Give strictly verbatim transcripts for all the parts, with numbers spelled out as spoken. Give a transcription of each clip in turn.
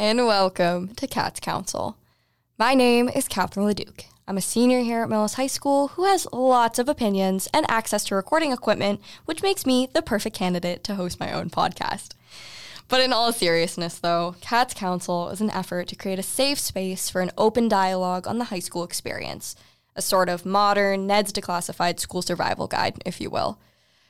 and welcome to Kat's Kounsel. My name is Katherine LaDuke. I'm a senior here at Millis High School who has lots of opinions and access to recording equipment, which makes me the perfect candidate to host my own podcast. But in all seriousness, though, Kat's Kounsel is an effort to create a safe space for an open dialogue on the high school experience, a sort of modern Ned's Declassified School Survival Guide, if you will.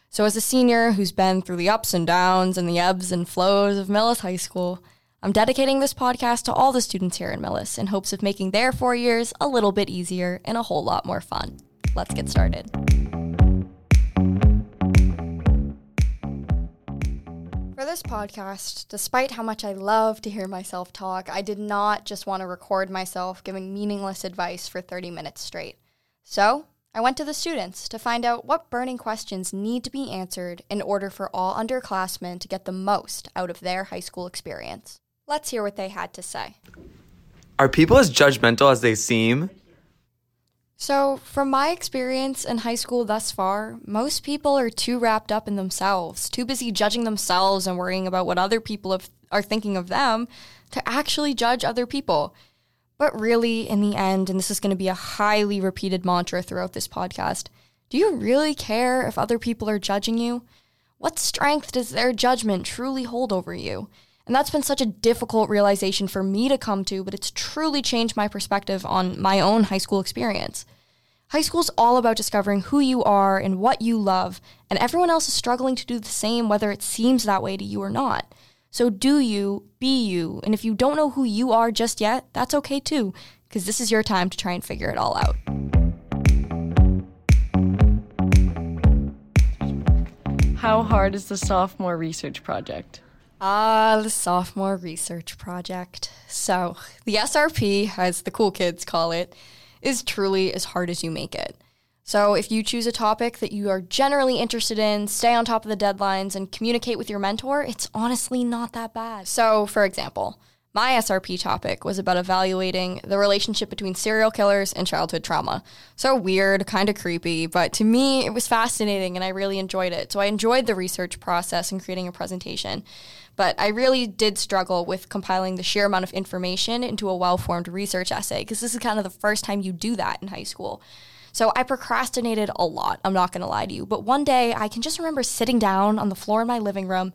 So as a senior who's been through the ups and downs and the ebbs and flows of Millis High School, I'm dedicating this podcast to all the students here in Millis in hopes of making their four years a little bit easier and a whole lot more fun. Let's get started. For this podcast, despite how much I love to hear myself talk, I did not just want to record myself giving meaningless advice for thirty minutes straight. So I went to the students to find out what burning questions need to be answered in order for all underclassmen to get the most out of their high school experience. Let's hear what they had to say. Are people as judgmental as they seem? So, from my experience in high school thus far, most people are too wrapped up in themselves, too busy judging themselves and worrying about what other people have, are thinking of them to actually judge other people. But really, in the end, and this is going to be a highly repeated mantra throughout this podcast, do you really care if other people are judging you? What strength does their judgment truly hold over you? And that's been such a difficult realization for me to come to, but it's truly changed my perspective on my own high school experience. High school's all about discovering who you are and what you love, and everyone else is struggling to do the same, whether it seems that way to you or not. So do you, be you, and if you don't know who you are just yet, that's okay too, because this is your time to try and figure it all out. How hard is the sophomore research project? Ah, the sophomore research project. So the S R P, as the cool kids call it, is truly as hard as you make it. So if you choose a topic that you are generally interested in, stay on top of the deadlines, and communicate with your mentor, it's honestly not that bad. So, for example, my S R P topic was about evaluating the relationship between serial killers and childhood trauma. So weird, kind of creepy, but to me, it was fascinating, and I really enjoyed it. So I enjoyed the research process and creating a presentation, but I really did struggle with compiling the sheer amount of information into a well-formed research essay, because this is kind of the first time you do that in high school. So I procrastinated a lot, I'm not going to lie to you. But one day, I can just remember sitting down on the floor in my living room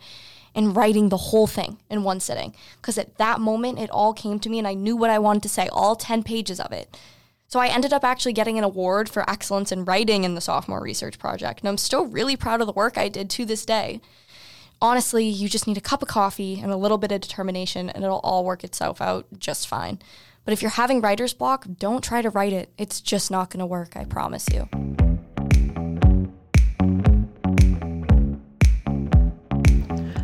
and writing the whole thing in one sitting. Because at that moment, it all came to me and I knew what I wanted to say, all ten pages of it. So I ended up actually getting an award for excellence in writing in the sophomore research project. And I'm still really proud of the work I did to this day. Honestly, you just need a cup of coffee and a little bit of determination and it'll all work itself out just fine. But if you're having writer's block, don't try to write it. It's just not going to work, I promise you.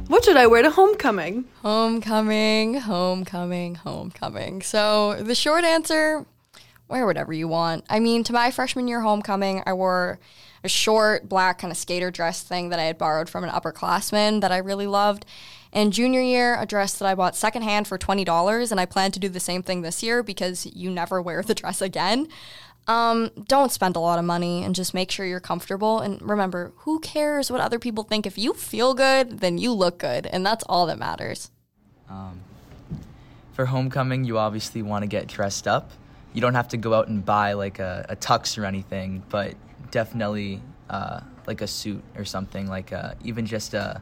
What should I wear to homecoming? Homecoming, homecoming, homecoming. So the short answer, wear whatever you want. I mean, to my freshman year homecoming, I wore a short black kind of skater dress thing that I had borrowed from an upperclassman that I really loved. And junior year, a dress that I bought secondhand for twenty dollars, and I plan to do the same thing this year because you never wear the dress again. Um, don't spend a lot of money and just make sure you're comfortable. And remember, who cares what other people think? If you feel good, then you look good, and that's all that matters. Um, for homecoming, you obviously want to get dressed up. You don't have to go out and buy like a, a tux or anything, but definitely uh, like a suit or something, like a, even just a...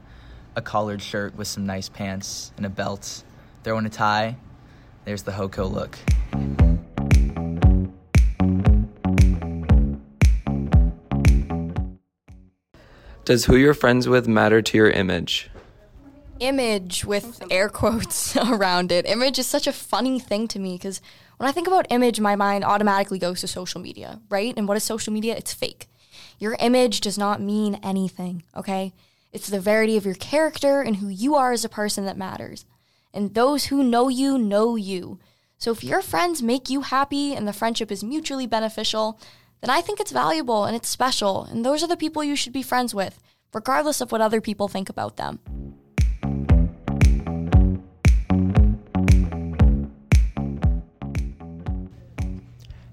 a collared shirt with some nice pants and a belt, throw in a tie, there's the HoCo look. Does who you're friends with matter to your image? Image with air quotes around it. Image is such a funny thing to me because when I think about image, my mind automatically goes to social media, right? And what is social media? It's fake. Your image does not mean anything, okay? It's the verity of your character and who you are as a person that matters. And those who know you, know you. So if your friends make you happy and the friendship is mutually beneficial, then I think it's valuable and it's special. And those are the people you should be friends with, regardless of what other people think about them.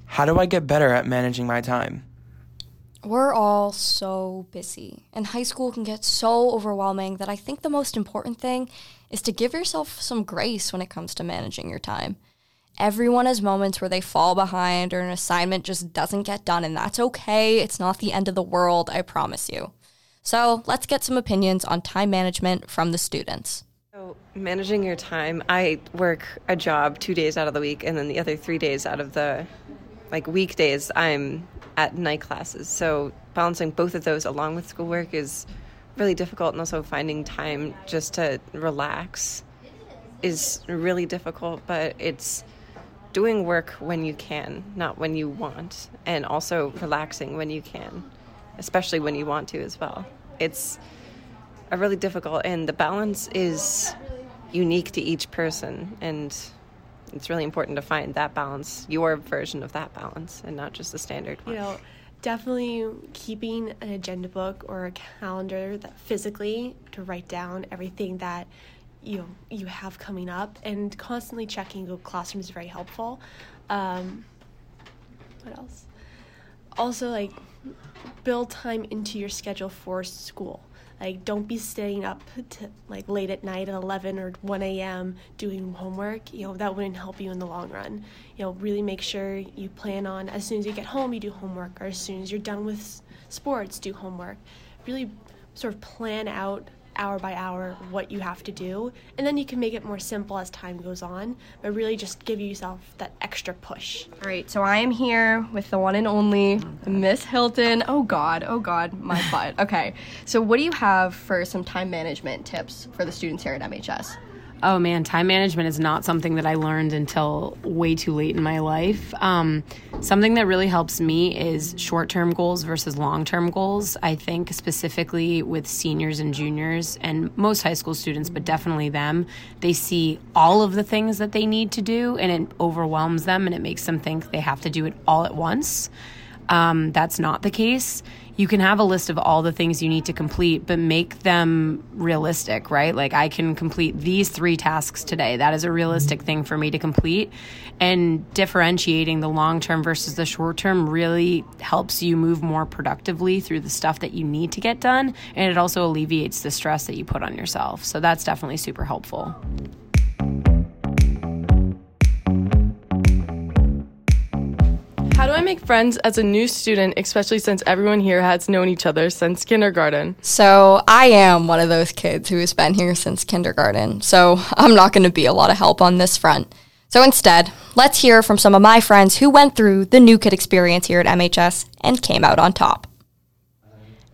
How do I get better at managing my time? We're all so busy, and high school can get so overwhelming that I think the most important thing is to give yourself some grace when it comes to managing your time. Everyone has moments where they fall behind or an assignment just doesn't get done, and that's okay. It's not the end of the world, I promise you. So let's get some opinions on time management from the students. So managing your time, I work a job two days out of the week, and then the other three days out of the like weekdays, I'm at night classes. So balancing both of those along with schoolwork is really difficult, and also finding time just to relax is really difficult, but it's doing work when you can, not when you want, and also relaxing when you can, especially when you want to as well. It's a really difficult, and the balance is unique to each person, and it's really important to find that balance, your version of that balance, and not just the standard one. You know, definitely keeping an agenda book or a calendar that physically to write down everything that you know, you have coming up, and constantly checking Google Classroom is very helpful. Um, what else? Also, like, build time into your schedule for school. Like, don't be staying up to, like late at night at eleven or one a.m. doing homework. You know, that wouldn't help you in the long run. You know, really make sure you plan on as soon as you get home, you do homework, or as soon as you're done with sports, do homework. Really sort of plan out hour by hour what you have to do, and then you can make it more simple as time goes on, but really just give yourself that extra push. All right, so I am here with the one and only Miss Hilton. Oh God, oh God, my butt. Okay, so what do you have for some time management tips for the students here at M H S? Oh man, time management is not something that I learned until way too late in my life. Um, something that really helps me is short-term goals versus long-term goals. I think specifically with seniors and juniors and most high school students, but definitely them, they see all of the things that they need to do, and it overwhelms them, and it makes them think they have to do it all at once. Um, that's not the case. You can have a list of all the things you need to complete, but make them realistic, right? Like, I can complete these three tasks today. That is a realistic thing for me to complete. And differentiating the long term versus the short term really helps you move more productively through the stuff that you need to get done. And it also alleviates the stress that you put on yourself. So that's definitely super helpful. How do I make friends as a new student, especially since everyone here has known each other since kindergarten? So I am one of those kids who has been here since kindergarten, so I'm not going to be a lot of help on this front. So instead, let's hear from some of my friends who went through the new kid experience here at M H S and came out on top.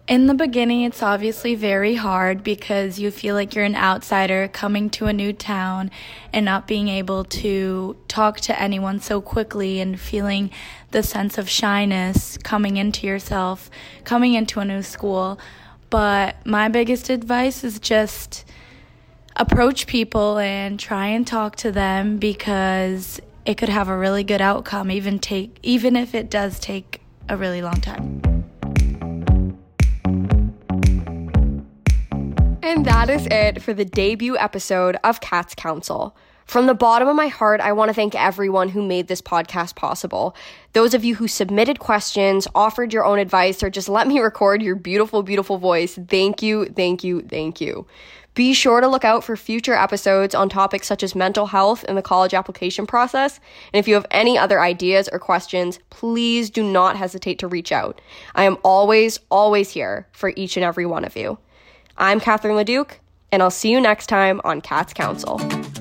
In the beginning, it's obviously very hard because you feel like you're an outsider coming to a new town and not being able to talk to anyone so quickly, and feeling the sense of shyness coming into yourself, coming into a new school. But my biggest advice is just approach people and try and talk to them, because it could have a really good outcome, even take even if it does take a really long time. And that is it for the debut episode of Kat's Kounsel. From the bottom of my heart, I want to thank everyone who made this podcast possible. Those of you who submitted questions, offered your own advice, or just let me record your beautiful, beautiful voice. Thank you, thank you, thank you. Be sure to look out for future episodes on topics such as mental health and the college application process. And if you have any other ideas or questions, please do not hesitate to reach out. I am always, always here for each and every one of you. I'm Katherine LaDuke, and I'll see you next time on Kat's Kounsel.